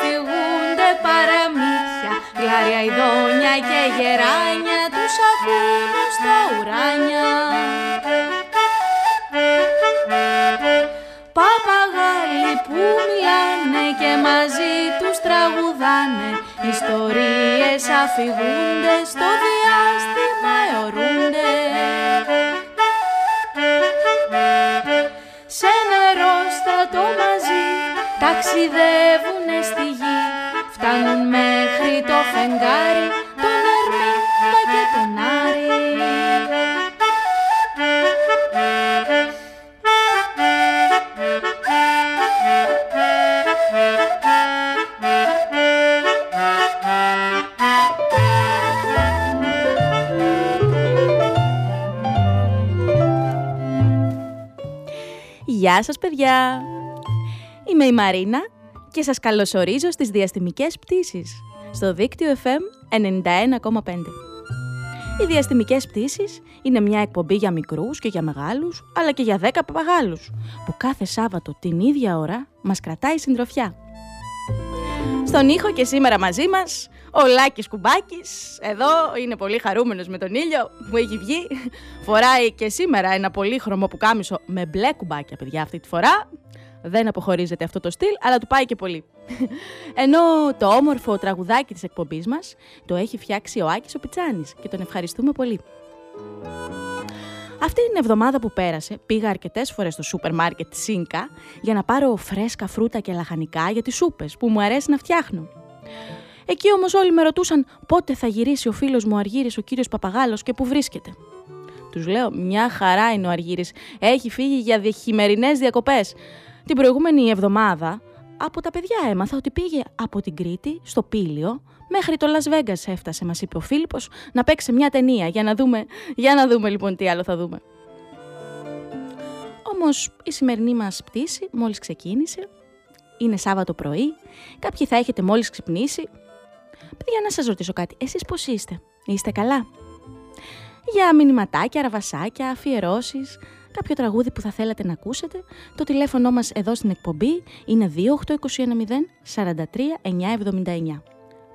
φυγούνται παραμύθια, γλάρια ειδόνια και γεράνια, τους αφήνουν στα ουράνια. Παπαγάλοι που μιλάνε και μαζί τους τραγουδάνε, ιστορίες αφηγούνται, στο διάστημα αιωρούνται. Σε νερό στρατό μαζί ταξιδεύουνε στη γη, φτάνουν μέχρι το φεγγάρι, τον Ερμήντα και τον Άρη. Γεια σας παιδιά! Είμαι η Μαρίνα και σας καλωσορίζω στις διαστημικές πτήσεις στο δίκτυο FM 91,5. Οι διαστημικές πτήσεις είναι μια εκπομπή για μικρούς και για μεγάλους, αλλά και για 10 παπαγάλους, που κάθε Σάββατο την ίδια ώρα μας κρατάει συντροφιά. Στον ήχο και σήμερα μαζί μας ο Λάκης Κουμπάκης, εδώ είναι πολύ χαρούμενος με τον ήλιο που έχει βγει. Φοράει και σήμερα ένα πολύχρωμο πουκάμισο με μπλε κουμπάκια, παιδιά, αυτή τη φορά. Δεν αποχωρίζεται αυτό το στυλ, αλλά του πάει και πολύ. Ενώ το όμορφο τραγουδάκι της εκπομπής μας το έχει φτιάξει ο Άκης ο Πιτσάνης και τον ευχαριστούμε πολύ. Αυτή την εβδομάδα που πέρασε πήγα αρκετές φορές στο σούπερ μάρκετ της ΣΥΝΚΑ για να πάρω φρέσκα φρούτα και λαχανικά για τις σούπες που μου αρέσει να φτιάχνω. Εκεί όμως όλοι με ρωτούσαν πότε θα γυρίσει ο φίλος μου ο Αργύρης, ο κύριος Παπαγάλος, και πού βρίσκεται. Τους λέω: μια χαρά είναι ο Αργύρης, έχει φύγει για χειμερινές διακοπές. Την προηγούμενη εβδομάδα από τα παιδιά έμαθα ότι πήγε από την Κρήτη στο Πήλιο μέχρι το Las Vegas έφτασε, μας είπε ο Φίλιππος, να παίξει μια ταινία. Για να δούμε λοιπόν τι άλλο θα δούμε. Όμως η σημερινή μας πτήση μόλις ξεκίνησε. Είναι Σάββατο πρωί, κάποιοι θα έχετε μόλις ξυπνήσει. Παιδιά, να σας ρωτήσω κάτι. Εσείς πώς είστε? Είστε καλά? Για μηνυματάκια, ραβασάκια, αφιερώσεις, κάποιο τραγούδι που θα θέλατε να ακούσετε, το τηλέφωνο μας εδώ στην εκπομπή είναι 2821043979.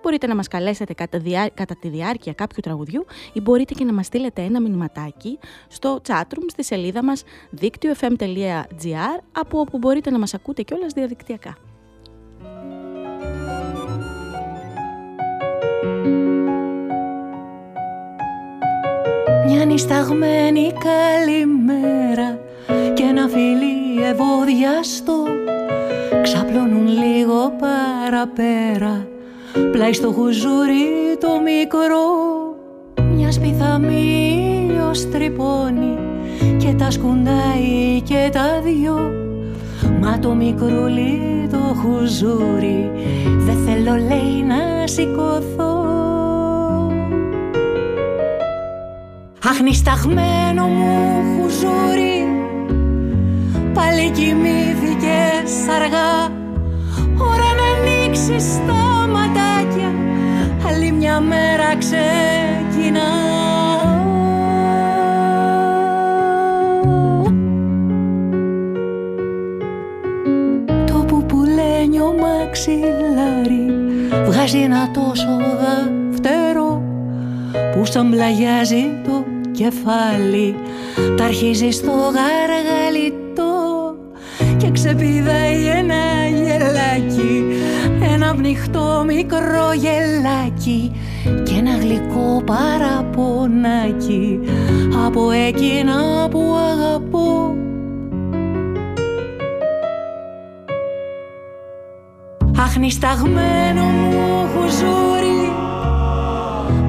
Μπορείτε να μας καλέσετε κατά τη διάρκεια κάποιου τραγουδιού ή μπορείτε και να μας στείλετε ένα μηνυματάκι στο chatroom στη σελίδα μας diktyofm.gr, από όπου μπορείτε να μας ακούτε κιόλας διαδικτυακά. Μια νησταγμένη καλημέρα και ένα φίλι ευωδιαστό ξαπλώνουν λίγο παραπέρα πλάι στο χουζούρι το μικρό. Μια σπίθα μήλιος τρυπώνει και τα σκουντάει και τα δυο, μα το μικρούλι το χουζούρι δεν θέλω, λέει, να σηκωθώ. Αχ, νησταγμένο μου χουζούρι, πάλι κοιμήθηκες αργά. Ώρα να ανοίξεις τα ματάκια, άλλη μια μέρα ξεκινά. Το πουπουλένιο μαξιλάρι βγάζει ένα τόσο γαφτερό που σαν πλαγιάζει το κεφάλι, τ' αρχίζει στο γαργαλιτό και ξεπηδάει ένα γελάκι, ένα πνιχτό μικρό γελάκι και ένα γλυκό παραπονάκι από εκείνα που αγαπώ. Αχ, νησταγμένο μου χουζούρι,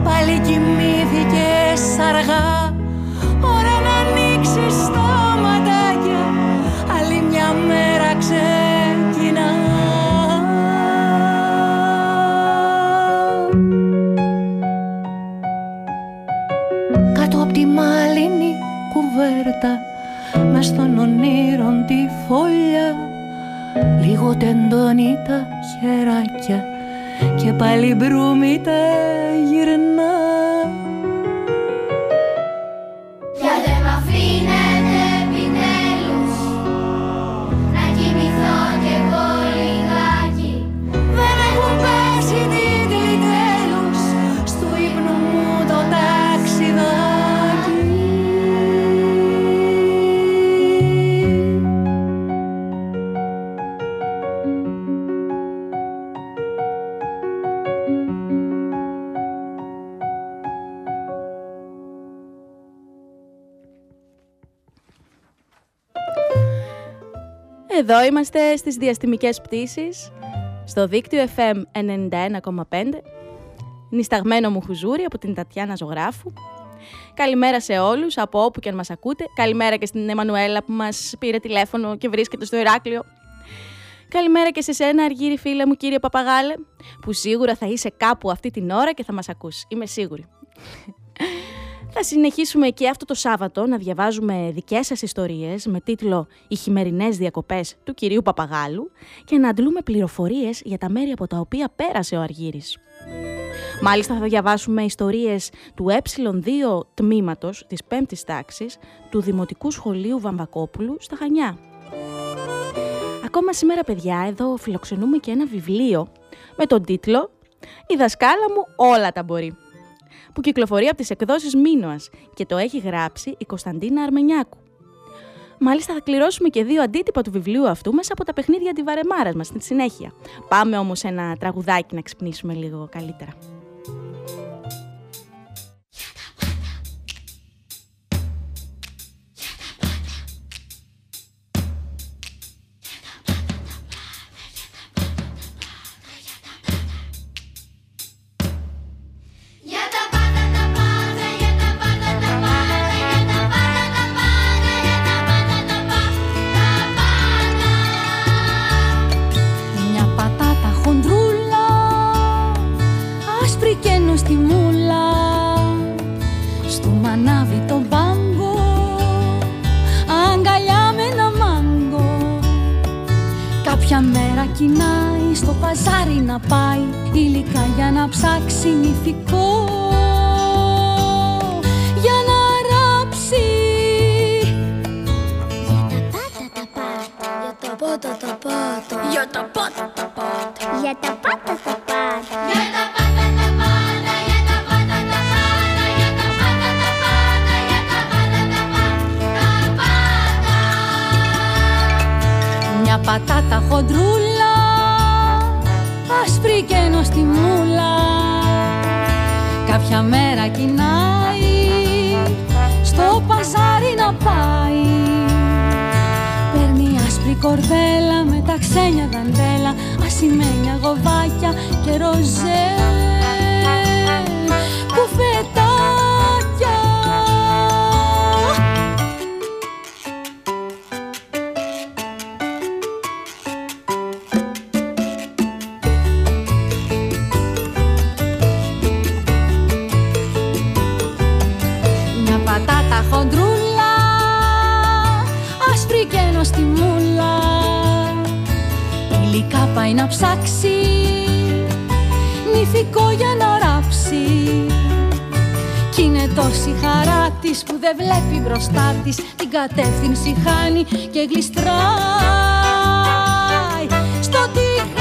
πάλι κοιμήθηκες αργά. Ώρα να ανοίξεις τα ματάκια, άλλη μια μέρα ξεκινά. Κάτω απ' τη μάλινη κουβέρτα, μες των ονείρων τη φωλιά, λίγο τεντώνει τα χεράκια και πάλι μπρούμι τα γυρνά. Επιτέλους να κοιμηθώ και εγώ λιγάκι. Εδώ είμαστε στις διαστημικές πτήσεις, στο δίκτυο FM 91,5, νησταγμένο μου χουζούρι από την Τατιάνα Ζωγράφου. Καλημέρα σε όλους, από όπου και αν μας ακούτε. Καλημέρα και στην Εμμανουέλα που μας πήρε τηλέφωνο και βρίσκεται στο Ηράκλειο. Καλημέρα και σε σένα, Αργύρη φίλε μου, κύριε Παπαγάλε, που σίγουρα θα είσαι κάπου αυτή την ώρα και θα μας ακούσει. Είμαι σίγουρη. Θα συνεχίσουμε και αυτό το Σάββατο να διαβάζουμε δικές σας ιστορίες με τίτλο «Οι χειμερινές διακοπές του κυρίου Παπαγάλου» και να αντλούμε πληροφορίες για τα μέρη από τα οποία πέρασε ο Αργύρης. Μάλιστα θα διαβάσουμε ιστορίες του Ε2 τμήματος της 5ης τάξης του Δημοτικού Σχολείου Βαμβακόπουλου στα Χανιά. Ακόμα σήμερα, παιδιά, εδώ φιλοξενούμε και ένα βιβλίο με τον τίτλο «Η δασκάλα μου όλα τα μπορεί», που κυκλοφορεί από τις εκδόσεις ΜΙΝΩΑΣ και το έχει γράψει η Κωνσταντίνα Αρμενιάκου. Μάλιστα θα κληρώσουμε και 2 αντίτυπα του βιβλίου αυτού μέσα από τα παιχνίδια αντιβαρεμάρας μας στη συνέχεια. Πάμε όμως ένα τραγουδάκι να ξυπνήσουμε λίγο καλύτερα. Πατάτα χοντρούλα, άσπρη και νοστιμούλα, κάποια μέρα κοινάει, στο παζάρι να πάει. Παίρνει άσπρη κορδέλα με τα ξένια δαντέλα, ασημένια γοβάκια και ροζέ κουφετάκια. Πάει να ψάξει, νυφικό για να ράψει. Κι είναι τόση χαρά της που δεν βλέπει μπροστά της, την κατεύθυνση χάνει και γλιστράει στο τηγάνι.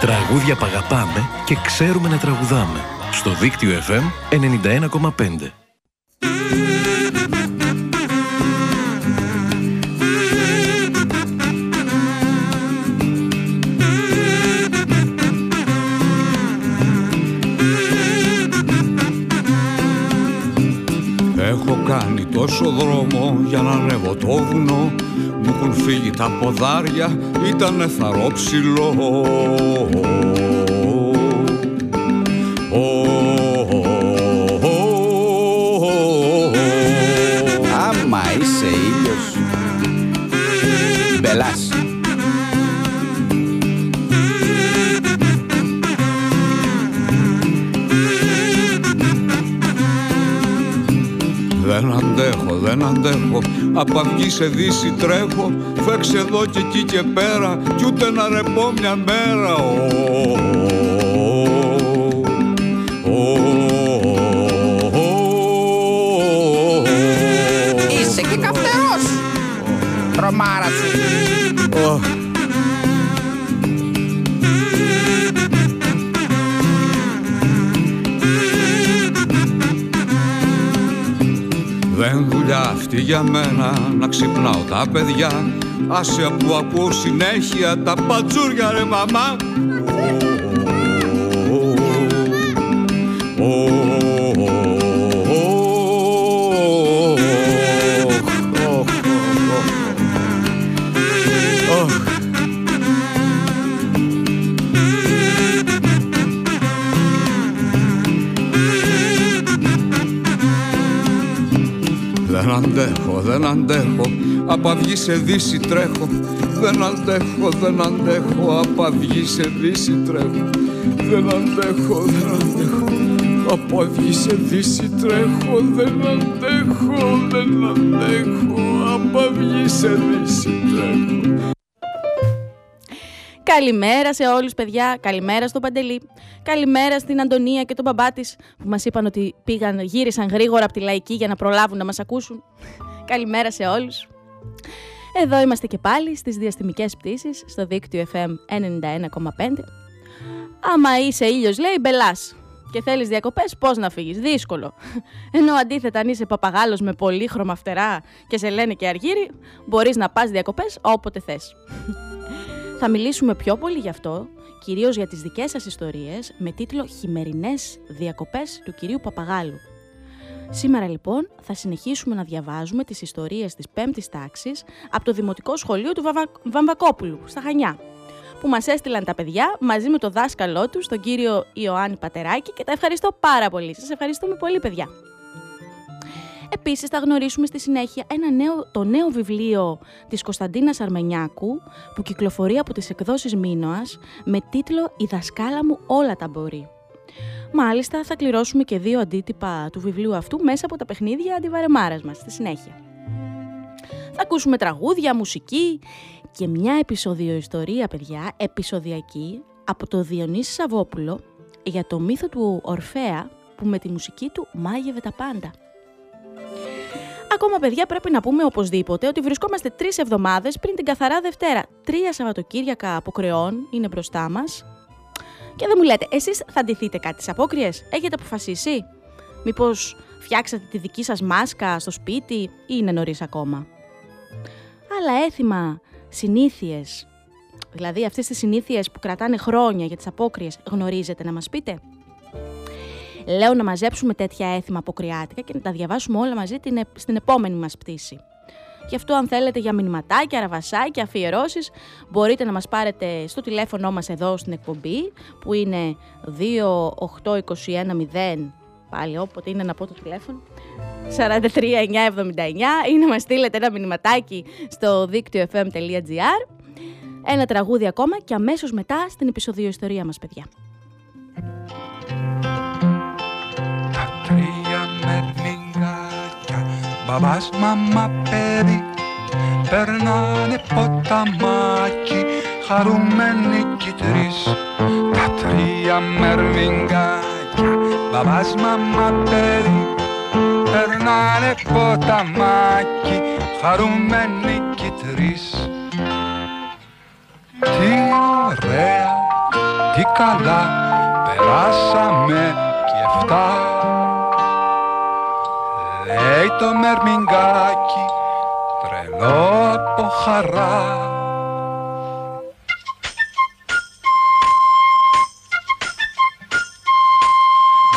Τραγούδια που αγαπάμε και ξέρουμε να τραγουδάμε. Στο δίκτυο FM 91,5. Έχω κάνει τόσο δρόμο για να ανέβω το βουνό. Μου έχουν φύγει τα ποδάρια, ήτανε θαρόψιλο. Άμα είσαι ήλιος, μπελάς. Δεν αντέχω, απ' αυγή σε δύση τρέχω. Φέξε εδώ και εκεί και πέρα, κι ούτε να ρεπώ μια μέρα. Είσαι και καυτερός, τρομάρα σου. αυτή για μένα, να ξυπνάω τα παιδιά. Άσε που ακούω συνέχεια τα πατζούρια ρε μαμά. Δεν αντέχω, απ' αυγή σε δύση τρέχω. Δεν αντέχω, δεν αντέχω, απ' αυγή σε δύση τρέχω. Δεν αντέχω, δεν αντέχω, απ' αυγή σε δύση τρέχω. Δεν αντέχω, δεν αντέχω, απ' αυγή σε δύση τρέχω. Καλημέρα σε όλους παιδιά, καλημέρα στον Παντελή, καλημέρα στην Αντωνία και τον μπαμπά της που μας είπαν ότι γύρισαν γρήγορα από τη Λαϊκή για να προλάβουν να μας ακούσουν. Καλημέρα σε όλους. Εδώ είμαστε και πάλι στις διαστημικές πτήσεις στο δίκτυο FM 91,5. Άμα είσαι ήλιος λέει μπελάς και θέλεις διακοπές, πώς να φύγεις, δύσκολο. Ενώ αντίθετα αν είσαι παπαγάλος με πολύχρωμα φτερά και σε λένε και Αργύρη, μπορείς να πας διακοπές όποτε θες. Θα μιλήσουμε πιο πολύ γι' αυτό, κυρίως για τις δικές σας ιστορίες, με τίτλο «Χειμερινές διακοπές του κυρίου Παπαγάλου». Σήμερα λοιπόν θα συνεχίσουμε να διαβάζουμε τις ιστορίες της 5ης τάξης από το Δημοτικό Σχολείο του Βαμβακόπουλου, στα Χανιά, που μας έστειλαν τα παιδιά μαζί με το δάσκαλό τους, τον κύριο Ιωάννη Πατεράκη, και τα ευχαριστώ πάρα πολύ. Σας ευχαριστούμε πολύ παιδιά. Επίσης θα γνωρίσουμε στη συνέχεια το νέο βιβλίο της Κωνσταντίνας Αρμενιάκου που κυκλοφορεί από τις εκδόσεις ΜΙΝΩΑΣ με τίτλο «Η δασκάλα μου όλα τα μπορεί». Μάλιστα θα κληρώσουμε και 2 αντίτυπα του βιβλίου αυτού μέσα από τα παιχνίδια αντιβαρεμάρας μας στη συνέχεια. Θα ακούσουμε τραγούδια, μουσική και μια επεισοδιοϊστορία παιδιά, επεισοδιακή από το Διονύση Σαββόπουλο για το μύθο του Ορφέα που με τη μουσική του μάγευε τα πάντα. Ακόμα παιδιά πρέπει να πούμε οπωσδήποτε ότι βρισκόμαστε 3 εβδομάδες πριν την καθαρά Δευτέρα. 3 Σαββατοκύριακα αποκρεών είναι μπροστά μας. Και δεν μου λέτε, εσείς θα ντυθείτε κάτι στις απόκριες, έχετε αποφασίσει? Μήπως φτιάξατε τη δική σας μάσκα στο σπίτι ή είναι νωρίς ακόμα? Αλλά έθιμα, συνήθειες, δηλαδή αυτές τις συνήθειες που κρατάνε χρόνια για τις απόκριες, γνωρίζετε να μας πείτε? Λέω να μαζέψουμε τέτοια έθιμα αποκριάτικα και να τα διαβάσουμε όλα μαζί στην επόμενη μας πτήση. Γι' αυτό αν θέλετε για μηνυματάκια, αραβασάκια, αφιερώσεις, μπορείτε να μας πάρετε στο τηλέφωνο μας εδώ στην εκπομπή, που είναι 28210, πάλι όποτε είναι να πω το τηλέφωνο, 43979, ή να μας στείλετε ένα μηνυματάκι στο diktyofm.gr, ένα τραγούδι ακόμα και αμέσως μετά στην επεισοδιοϊστορία μας παιδιά. Μπαμπάς, μαμά, παιδί, περνάνε ποταμάκι, χαρούμενοι κι τρεις. Τα 3 μερλιγκάκια, μπαμπάς, μαμά, παιδί, περνάνε ποταμάκι, χαρούμενοι κι τρεις. Τι ωραία, τι καλά, περάσαμε κι αυτά. Λέει το μερμιγκάκι, τρελό από χαρά.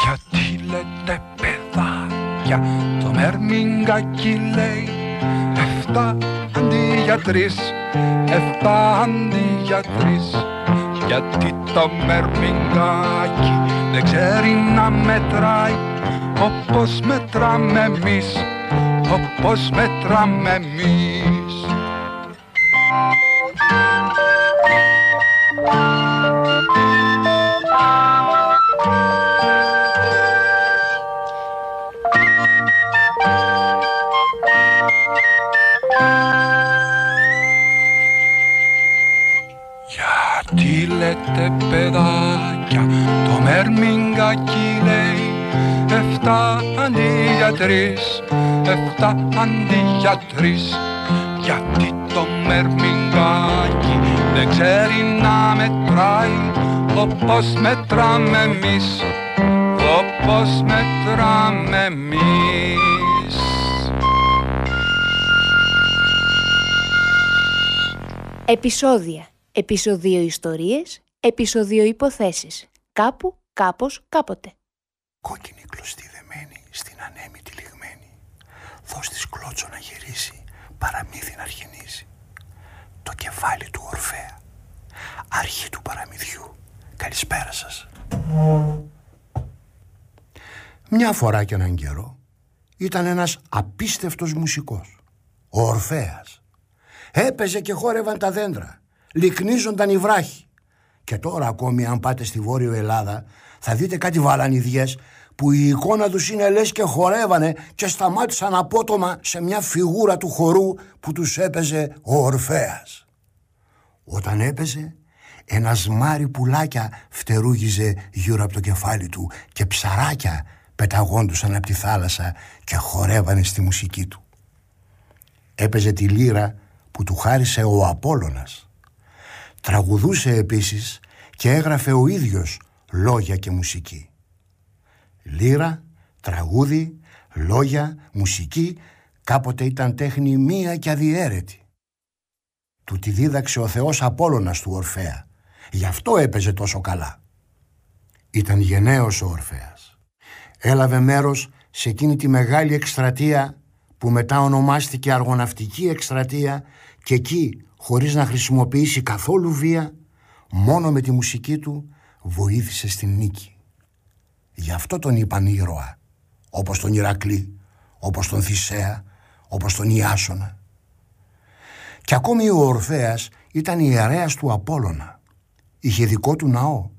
Γιατί λέτε παιδάκια, το μερμιγκάκι λέει 7 αντί για 3, 7 αντί για 3. Γιατί το μερμιγκάκι δεν ξέρει να μετράει όπως μετράμε εμείς, όπως μετράμε εμείς. Γιατί λέτε παιδάκια, το μερμιγκάκι λέει 7 αντί για 3, 7 αντί για 3. Γιατί το μερμιγκάκι δεν ξέρει να μετράει όπως μετράμε εμείς, όπως μετράμε εμείς. Επεισόδια. Επεισόδιο ιστορίες. Επεισόδιο υποθέσεις. Κάπου, κάπως, κάποτε. Κόκκινη κλωστή δεμένη στην ανέμη τυλιγμένη. Δώσ' της κλώτσο να γυρίσει, παραμύθι να αρχινήσει. Το κεφάλι του Ορφέα. Αρχή του παραμυθιού. Καλησπέρα σας. Μια φορά και έναν καιρό ήταν ένας απίστευτος μουσικός. Ο Ορφέας. Έπαιζε και χόρευαν τα δέντρα. Λυκνίζονταν οι βράχοι. Και τώρα ακόμη αν πάτε στη Βόρειο Ελλάδα θα δείτε κάτι βαλανιδιές που η εικόνα τους είναι λες και χορεύανε και σταμάτησαν απότομα σε μια φιγούρα του χορού που τους έπαιζε ο Ορφέας. Όταν έπαιζε, ένα σμάρι πουλάκια φτερούγιζε γύρω από το κεφάλι του και ψαράκια πεταγόντουσαν από τη θάλασσα και χορεύανε στη μουσική του. Έπαιζε τη λύρα που του χάρισε ο Απόλλωνας. Τραγουδούσε επίσης και έγραφε ο ίδιος λόγια και μουσική. Λύρα, τραγούδι, λόγια, μουσική κάποτε ήταν τέχνη μία και αδιέρετη. Του τη δίδαξε ο Θεός Απόλλωνας του Ορφέα. Γι' αυτό έπαιζε τόσο καλά. Ήταν γενναίος ο Ορφέας. Έλαβε μέρος σε εκείνη τη μεγάλη εκστρατεία που μετά ονομάστηκε Αργοναυτική Εκστρατεία και εκεί, χωρίς να χρησιμοποιήσει καθόλου βία, μόνο με τη μουσική του βοήθησε στην νίκη. Γι' αυτό τον είπαν ήρωα, όπως τον Ηρακλή, όπως τον Θησέα, όπως τον Ιάσονα. Και ακόμη ο Ορφέας ήταν ιερέας του Απόλλωνα. Είχε δικό του ναό.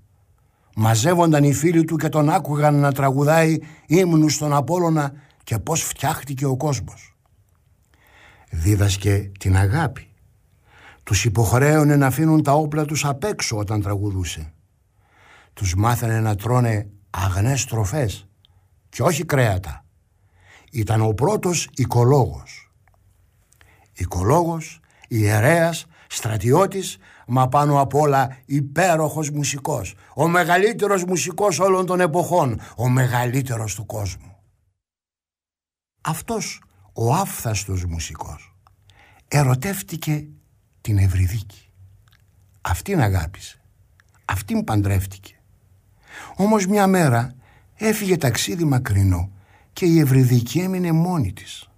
Μαζεύονταν οι φίλοι του και τον άκουγαν να τραγουδάει ύμνους στον Απόλλωνα και πώς φτιάχτηκε ο κόσμος. Δίδασκε την αγάπη. Τους υποχρέωνε να αφήνουν τα όπλα τους απ' έξω όταν τραγουδούσε. Τους μάθανε να τρώνε αγνές τροφές και όχι κρέατα. Ήταν ο πρώτος οικολόγος. Οικολόγος, ιερέας, στρατιώτης, μα πάνω απ' όλα υπέροχος μουσικός. Ο μεγαλύτερος μουσικός όλων των εποχών. Ο μεγαλύτερος του κόσμου. Αυτός ο άφθαστος μουσικός ερωτεύτηκε την Ευρυδίκη. Αυτήν αγάπησε. Αυτήν παντρεύτηκε. Όμως μια μέρα έφυγε ταξίδι μακρινό και η Ευρυδίκη έμεινε μόνη της.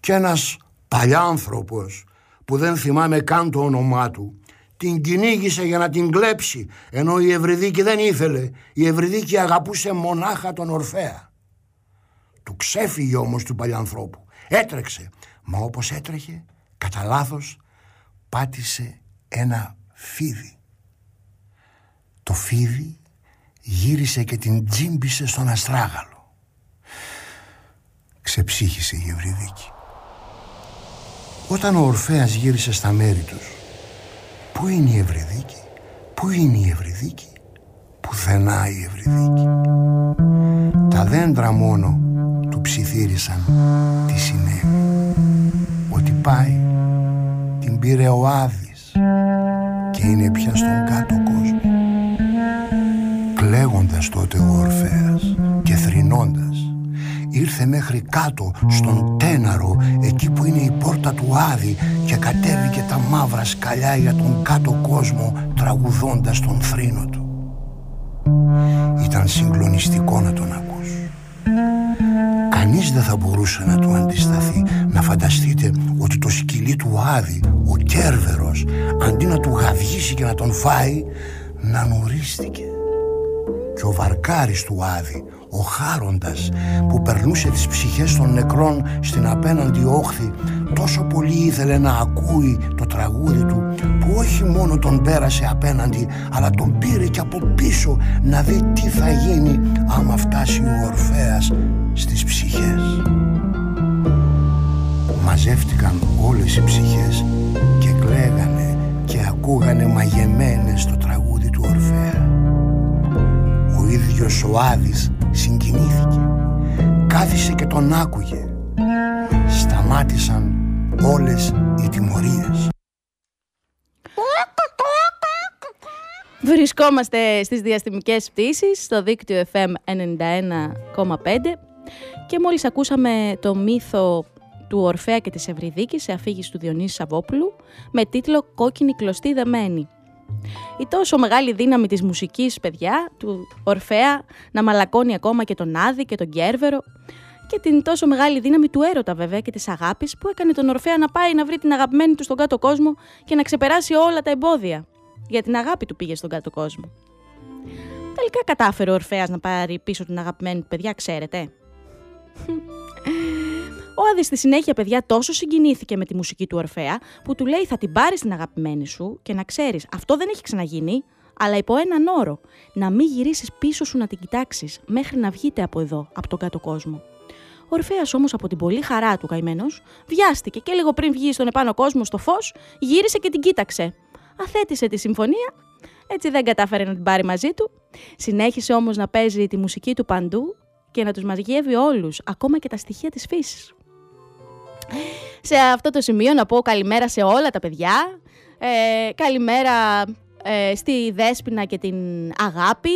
Και ένας παλιάνθρωπος που δεν θυμάμαι καν το όνομά του την κυνήγησε για να την κλέψει, ενώ η Ευρυδίκη δεν ήθελε. Η Ευρυδίκη αγαπούσε μονάχα τον Ορφέα. Του ξέφυγε όμως του παλιάνθρωπου. Έτρεξε, μα όπως έτρεχε, κατά λάθος πάτησε ένα φίδι. Το φίδι γύρισε και την τζίμπησε στον αστράγαλο. Ξεψύχησε η Ευρυδίκη. Όταν ο Ορφέας γύρισε στα μέρη τους, πού είναι η Ευρυδίκη, πού είναι η Ευρυδίκη, πουθενά η Ευρυδίκη. Τα δέντρα μόνο του ψιθύρισαν τι συνέβη. Ότι πάει, την πήρε ο Άδης και είναι πια στον κάτω κόσμο. Κλαίγοντας τότε ο Ορφέας και θρηνώντας, ήρθε μέχρι κάτω στον Τέναρο, εκεί που είναι η πόρτα του Άδη, και κατέβηκε τα μαύρα σκαλιά για τον κάτω κόσμο τραγουδώντας τον θρήνο του. Ήταν συγκλονιστικό να τον ακούσει. Κανείς δεν θα μπορούσε να του αντισταθεί. Να φανταστείτε ότι το σκυλί του Άδη, ο Κέρβερος, αντί να του γαυγίσει και να τον φάει, να νουρίστηκε. Και ο βαρκάρης του Άδη, ο Χάροντας, που περνούσε τις ψυχές των νεκρών στην απέναντι όχθη, τόσο πολύ ήθελε να ακούει το τραγούδι του, που όχι μόνο τον πέρασε απέναντι, αλλά τον πήρε και από πίσω να δει τι θα γίνει άμα φτάσει ο Ορφέας στις ψυχές. Μαζεύτηκαν όλες οι ψυχές και κλαίγανε και ακούγανε μαγεμένες το τραγούδι του Ορφέα. Ο ίδιος ο Άδης συγκινήθηκε. Κάθισε και τον άκουγε. Σταμάτησαν όλες οι τιμωρίες. Βρισκόμαστε στις διαστημικές πτήσεις στο δίκτυο FM 91,5 και μόλις ακούσαμε το μύθο του Ορφέα και της Ευρυδίκης σε αφήγηση του Διονύση Σαββόπουλου με τίτλο «Κόκκινη κλωστή δεμένη». Η τόσο μεγάλη δύναμη της μουσικής, παιδιά, του Ορφέα να μαλακώνει ακόμα και τον Άδη και τον Κέρβερο, και την τόσο μεγάλη δύναμη του έρωτα, βέβαια, και της αγάπης που έκανε τον Ορφέα να πάει να βρει την αγαπημένη του στον κάτω κόσμο και να ξεπεράσει όλα τα εμπόδια. Για την αγάπη του πήγε στον κάτω κόσμο. Τελικά κατάφερε ο Ορφέας να πάρει πίσω την αγαπημένη του, παιδιά, ξέρετε. Ο Άδης στη συνέχεια, παιδιά, τόσο συγκινήθηκε με τη μουσική του Ορφέα που του λέει: θα την πάρεις την αγαπημένη σου και να ξέρεις, αυτό δεν έχει ξαναγίνει, αλλά υπό έναν όρο. Να μην γυρίσεις πίσω σου να την κοιτάξεις μέχρι να βγείτε από εδώ, από τον κάτω κόσμο. Ο Ορφέας όμως από την πολύ χαρά του, καημένος, βιάστηκε και λίγο πριν βγει στον επάνω κόσμο στο φως, γύρισε και την κοίταξε. Αθέτησε τη συμφωνία, έτσι δεν κατάφερε να την πάρει μαζί του. Συνέχισε όμως να παίζει τη μουσική του παντού και να τους μαγεύει όλους, ακόμα και τα στοιχεία της φύσης. Σε αυτό το σημείο να πω καλημέρα σε όλα τα παιδιά. Καλημέρα στη Δέσποινα και την Αγάπη.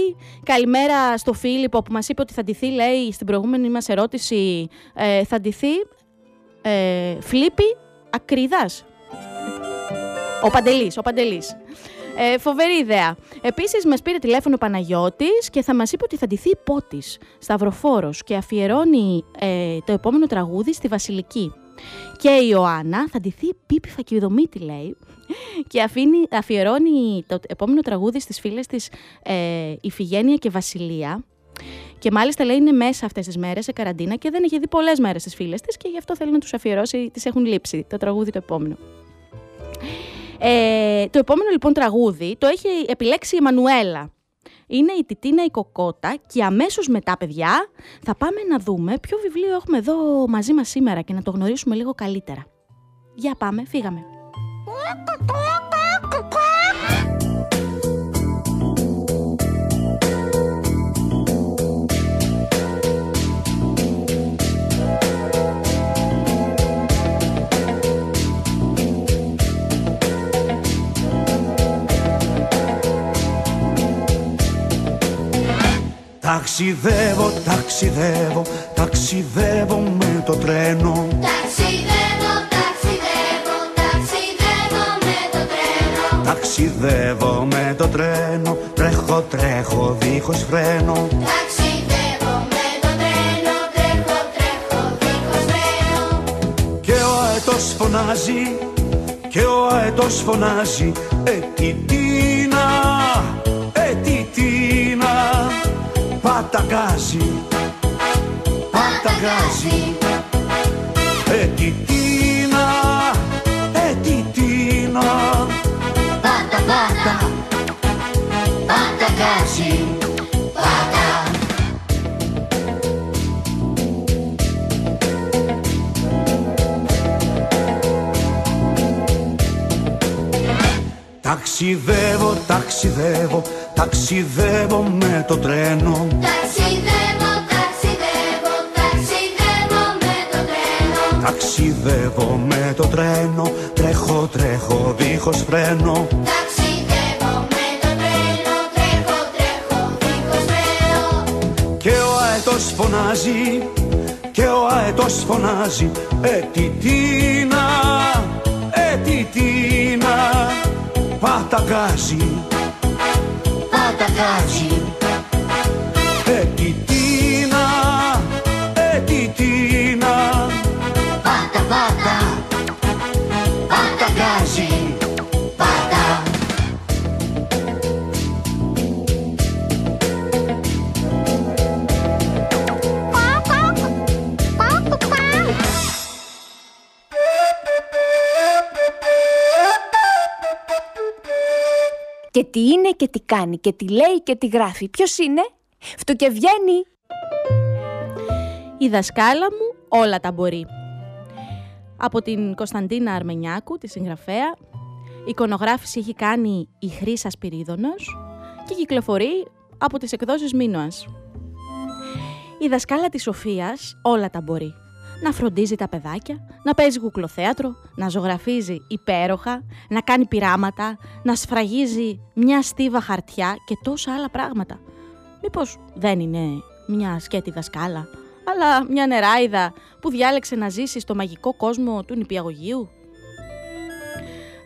Καλημέρα στο Φίλιππο που μας είπε ότι θα ντυθεί, λέει, στην προηγούμενη μας ερώτηση, θα ντυθεί Φλίπη Ακρίδας. Ο Παντελής. Φοβερή ιδέα. Επίσης, μας πήρε τηλέφωνο Παναγιώτης και θα μας είπε ότι θα ντυθεί Πότης, Σταυροφόρος, και αφιερώνει το επόμενο τραγούδι στη Βασιλική. Και η Ιωάννα θα ντυθεί Πίπη Φακιδομήτη, λέει, και αφιερώνει το επόμενο τραγούδι στις φίλες της Ιφηγένεια και Βασιλεία. Και μάλιστα, λέει, είναι μέσα αυτές τις μέρες σε καραντίνα και δεν έχει δει πολλές μέρες τις φίλες της και γι' αυτό θέλει να τους αφιερώσει, τις έχουν λείψει, το τραγούδι το επόμενο. Το επόμενο λοιπόν τραγούδι το έχει επιλέξει η Εμμανουέλα. Είναι η Τιτίνα η Κοκότα και αμέσως μετά, παιδιά, θα πάμε να δούμε ποιο βιβλίο έχουμε εδώ μαζί μας σήμερα και να το γνωρίσουμε λίγο καλύτερα. Για πάμε, φύγαμε. Ταξιδεύω με το τρένο. Ταξιδεύω με το τρένο. Ταξιδεύω με το τρένο, τρέχω δίχως φρένο. Ταξιδεύω με το τρένο, τρέχω δίχως φρένο. Και ο αετός φωνάζει, Τιτίνα, Τιτίνα. Παταγάζει, Τιτίνα, Τιτίνα, παταγάζει, πάτα. Ταξιδεύω με το τρένο. Ταξιδεύω με το τρένο. Ταξιδεύω με το τρένο, τρέχω δίχως φρένο. Ταξιδεύω με το τρένο, τρέχω δίχως φρένο. Και ο αετός φωνάζει, Τιτίνα, Τιτίνα, παταγάζει. Τιτίνα, Τιτίνα, παταγάζει, πάτα. Και τι είναι και τι κάνει και τι λέει και τι γράφει. Ποιος είναι? Φτωκευγέννη. Η δασκάλα μου όλα τα μπορεί. Από την Κωνσταντίνα Αρμενιάκου, τη συγγραφέα. Εικονογράφηση έχει κάνει η Χρύσα Σπυρίδωνος και κυκλοφορεί από τις εκδόσεις ΜΙΝΩΑΣ. Η δασκάλα της Σοφίας όλα τα μπορεί. Να φροντίζει τα παιδάκια, να παίζει κουκλοθέατρο, να ζωγραφίζει υπέροχα, να κάνει πειράματα, να σφραγίζει μια στίβα χαρτιά και τόσα άλλα πράγματα. Μήπως δεν είναι μια σκέτη δασκάλα αλλά μια νεράιδα που διάλεξε να ζήσει στο μαγικό κόσμο του νηπιαγωγείου.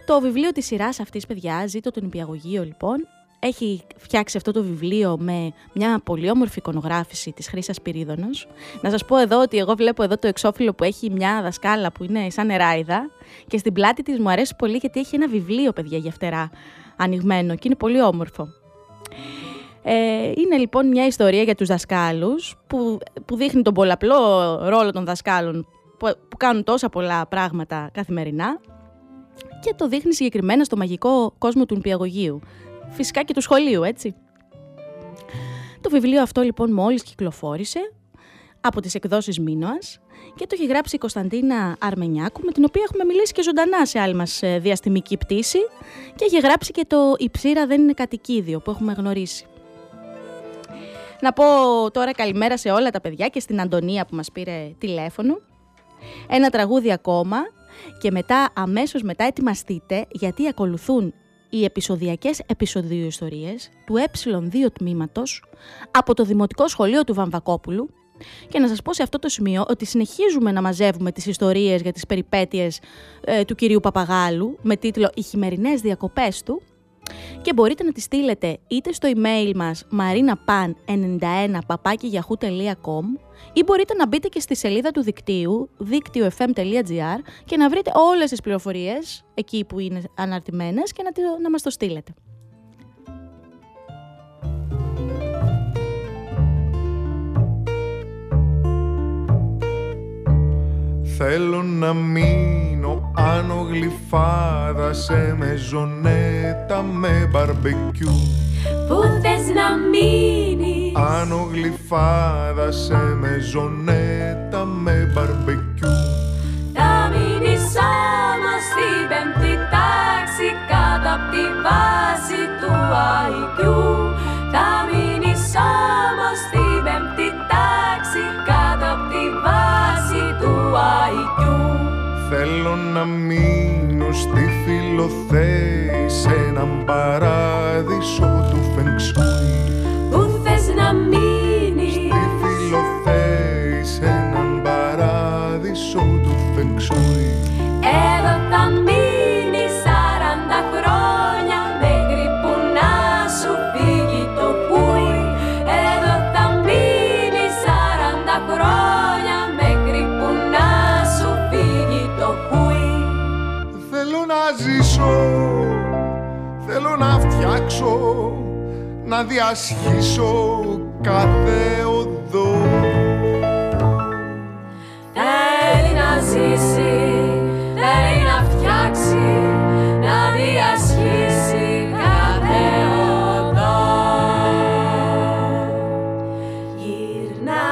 Το βιβλίο της σειράς αυτής, παιδιά, ζήτω το νηπιαγωγείο λοιπόν. Έχει φτιάξει αυτό το βιβλίο με μια πολύ όμορφη εικονογράφηση της Χρύσας Πυρίδωνος. Να σας πω εδώ ότι εγώ βλέπω εδώ το εξώφυλλο που έχει μια δασκάλα που είναι σαν νεράιδα και στην πλάτη της μου αρέσει πολύ γιατί έχει ένα βιβλίο, παιδιά, για φτερά ανοιγμένο και είναι πολύ όμορφο. Είναι λοιπόν μια ιστορία για τους δασκάλους που δείχνει τον πολλαπλό ρόλο των δασκάλων που κάνουν τόσα πολλά πράγματα καθημερινά και το δείχνει συγκεκριμένα στο μαγικό κόσμο του νηπιαγωγείου. Φυσικά και του σχολείου, έτσι. Το βιβλίο αυτό λοιπόν μόλις κυκλοφόρησε από τις εκδόσεις ΜΙΝΩΑΣ και το έχει γράψει η Κωνσταντίνα Αρμενιάκου, με την οποία έχουμε μιλήσει και ζωντανά σε άλλη μας διαστημική πτήση, και έχει γράψει και το «Η ψήρα δεν είναι κατοικίδιο» που έχουμε γνωρίσει. Να πω τώρα καλημέρα σε όλα τα παιδιά και στην Αντωνία που μας πήρε τηλέφωνο. Ένα τραγούδι ακόμα και μετά, αμέσως μετά, ετοιμαστείτε, γιατί ακολουθούν οι επεισοδιακές επεισοδιοιστορίες του Ε2 τμήματος από το Δημοτικό Σχολείο του Βαμβακόπουλου. Και να σας πω σε αυτό το σημείο ότι συνεχίζουμε να μαζεύουμε τις ιστορίες για τις περιπέτειες του κυρίου Παπαγάλου με τίτλο «Οι χειμερινές διακοπές του», και μπορείτε να τις στείλετε είτε στο email μας marinapan91@yahoo.com ή μπορείτε να μπείτε και στη σελίδα του δικτύου diktyofm.gr και να βρείτε όλες τις πληροφορίες εκεί που είναι αναρτημένες και να μας το στείλετε. Θέλω να μείνω άνω γλυφάδα, σε μεζονέτα με μπαρμπεκιού. Πού θες να μείνεις? Άνω γλυφάδα, σε μεζονέτα με μπαρμπεκιού. Θα μείνεις όμως στην πέμπτη τάξη, κάτω απ' τη βάση του αϊκιού. Θα μείνεις όμως στην πέμπτη τάξη, κάτω απ' τη βάση του αϊκιού. Θέλω να μείνω στη Φιλοθέη, σε έναν παράδεισο του φενξούι. Πού θες να μείνεις? Στη Φιλοθέη, σε έναν παράδεισο του φενξούι. Εδώ θα μείνεις 40 χρόνια, μέχρι που να σου φύγει το πουί. Εδώ θα μείνεις 40 χρόνια, μέχρι που να σου φύγει το πουί. Θέλω να ζήσω, θέλω να φτιάξω, να διασχίσω κάθε οδό. Θέλει να ζήσει, θέλει να φτιάξει, να διασχίσει κάθε οδό. Γύρνα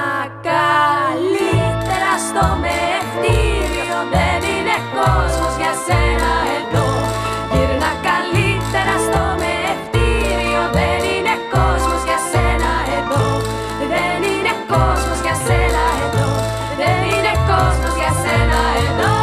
καλύτερα στο μεευτήριο, δεν είναι κόσμος για σένα εδώ. Γύρνα καλύτερα στο μεευτήριο, δεν είναι κόσμος για σένα εδώ. Δεν είναι κόσμος για σένα εδώ. Δεν είναι κόσμος για σένα εδώ.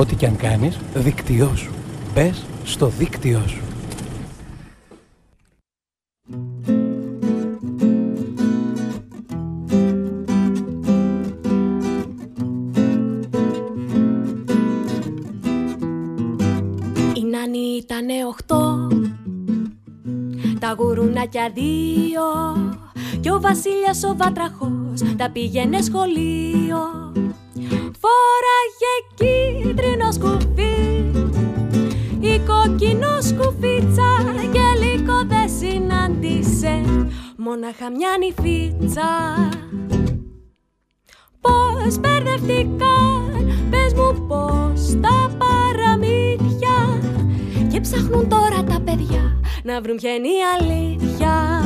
Ό,τι κι αν κάνεις, δίκτυό σου. Μπες στο δίκτυό σου. Η Νάνη ήτανε 8, τα γουρουνάκια 2, κι ο βασιλιάς ο βάτραχος τα πήγαινε σχολείο. Φοράγε κίτρινο σκουφί, η κοκκινό σκουφίτσα, γελικό δε συνάντησε, μόναχα μια νηφίτσα. Πώς μπερδευτήκαν, πες μου πώς, τα παραμύθια. Και ψάχνουν τώρα τα παιδιά να βρουν ποια είναι η αλήθεια.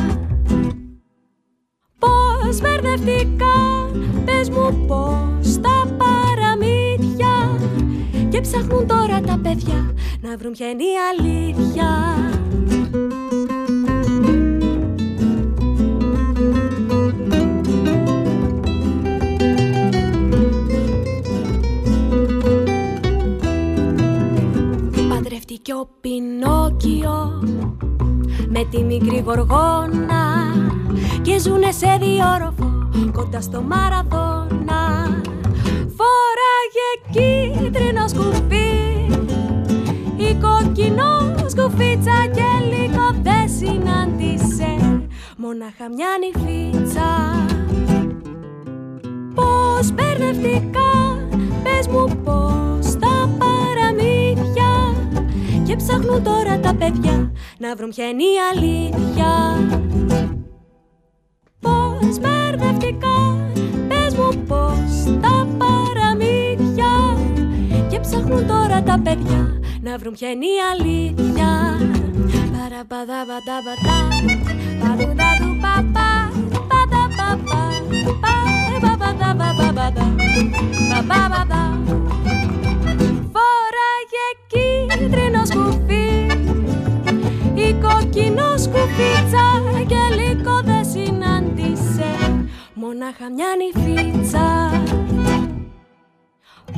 Πώς μπερδευτήκαν, πες μου πώς τα παραμύθια. Και ψάχνουν τώρα τα παιδιά να βρουν ποια είναι η αλήθεια. Κι ο Πινόκιο με τη μικρή Γοργόνα και ζουνε σε διόροφο κοντά στο Μαραδόνα. Φοράγε κίτρινο σκουφί ή κοκκινό σκουφίτσα και λίγο δεν συνάντησε μονάχα μια νυφίτσα. Πώς μπερδευτικά, πες μου πώς τα παραμύθια. Και ψάχνουν τώρα τα παιδιά να βρουν ποια είναι η αλήθεια. Πώς μπερδευτικά, πες μου πώς τα παραμύθια. Και ψάχνουν τώρα τα παιδιά να βρουν ποια είναι η αλήθεια. Φοράγε κίτρινο σκουφί ή κοκκινό σκουφίτσα και λίγο δε συνάντησε μονάχα μια νυφίτσα.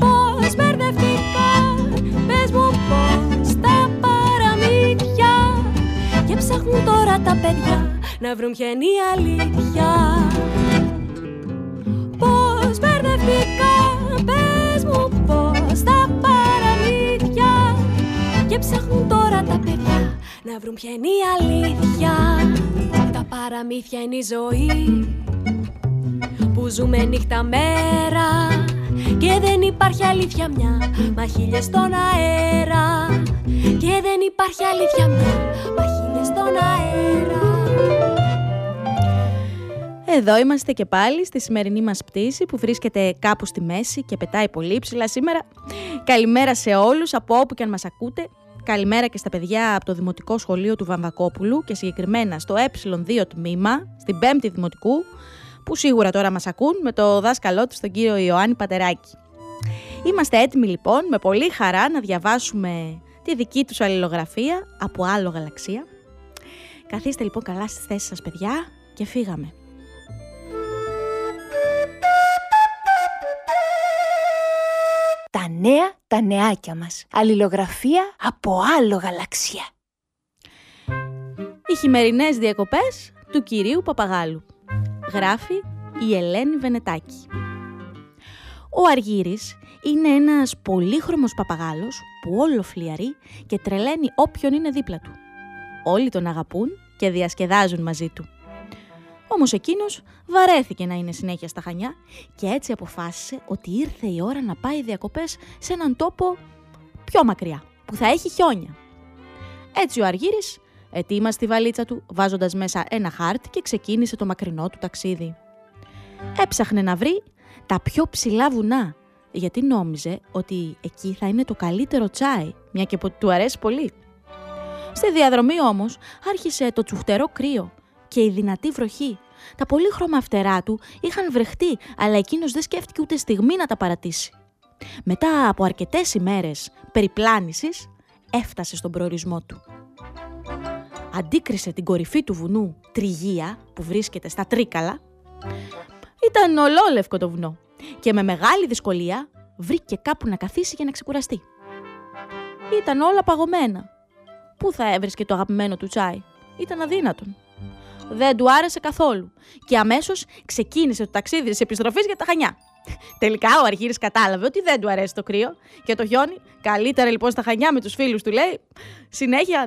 Πώς μπερδευτικά, πες μου πώς τα παραμύθια. Και ψάχνουν τώρα τα παιδιά να βρουν ποια είναι η αλήθεια. Πώς μπερδευτικά, πες μου πώς τα παραμύθια. Και ψάχνουν τώρα τα παιδιά να βρουν ποια είναι η αλήθεια. Τα παραμύθια είναι η ζωή που ζούμε νύχτα μέρα. Και δεν υπάρχει αλήθεια μια, μα χίλιες στον αέρα. Και δεν υπάρχει αλήθεια μια, μα χίλιες στον αέρα. Εδώ είμαστε και πάλι στη σημερινή μας πτήση που βρίσκεται κάπου στη μέση και πετάει πολύ ψηλά σήμερα. Καλημέρα σε όλους από όπου και αν μας ακούτε. Καλημέρα και στα παιδιά από το Δημοτικό Σχολείο του Βαμβακόπουλου και συγκεκριμένα στο Ε2 τμήμα, στην 5η Δημοτικού, που σίγουρα τώρα μας ακούν με το δάσκαλό τους τον κύριο Ιωάννη Πατεράκη. Είμαστε έτοιμοι λοιπόν με πολύ χαρά να διαβάσουμε τη δική τους αλληλογραφία από άλλο γαλαξία. Καθίστε λοιπόν καλά στις θέσεις σας παιδιά και φύγαμε. Τα νέα, τα νεάκια μας. Αλληλογραφία από άλλο γαλαξία. Οι χειμερινές διακοπές του κυρίου Παπαγάλου. Γράφει η Ελένη Βενετάκη. Ο Αργύρης είναι ένας πολύχρωμος παπαγάλος που όλο φλιαρεί και τρελαίνει όποιον είναι δίπλα του. Όλοι τον αγαπούν και διασκεδάζουν μαζί του. Όμως εκείνος βαρέθηκε να είναι συνέχεια στα Χανιά και έτσι αποφάσισε ότι ήρθε η ώρα να πάει διακοπές σε έναν τόπο πιο μακριά, που θα έχει χιόνια. Έτσι ο Αργύρης ετοίμασε τη βαλίτσα του βάζοντας μέσα ένα χάρτη και ξεκίνησε το μακρινό του ταξίδι. Έψαχνε να βρει τα πιο ψηλά βουνά, γιατί νόμιζε ότι εκεί θα είναι το καλύτερο τσάι, μια και του αρέσει πολύ. Στη διαδρομή όμως άρχισε το τσουχτερό κρύο και η δυνατή βροχή. Τα πολύχρωμα φτερά του είχαν βρεχτεί, αλλά εκείνος δεν σκέφτηκε ούτε στιγμή να τα παρατήσει. Μετά από αρκετές ημέρες περιπλάνησης, έφτασε στον προορισμό του. Αντίκρισε την κορυφή του βουνού Τριγία, που βρίσκεται στα Τρίκαλα. Ήταν ολόλευκο το βουνό και με μεγάλη δυσκολία βρήκε κάπου να καθίσει για να ξεκουραστεί. Ήταν όλα παγωμένα. Πού θα έβρισκε το αγαπημένο του τσάι? Ήταν αδύνατον. Δεν του άρεσε καθόλου και αμέσως ξεκίνησε το ταξίδι της επιστροφής για τα Χανιά. Τελικά ο Αργύρης κατάλαβε ότι δεν του αρέσει το κρύο και το χιόνι. Καλύτερα λοιπόν στα Χανιά με τους φίλους του, λέει,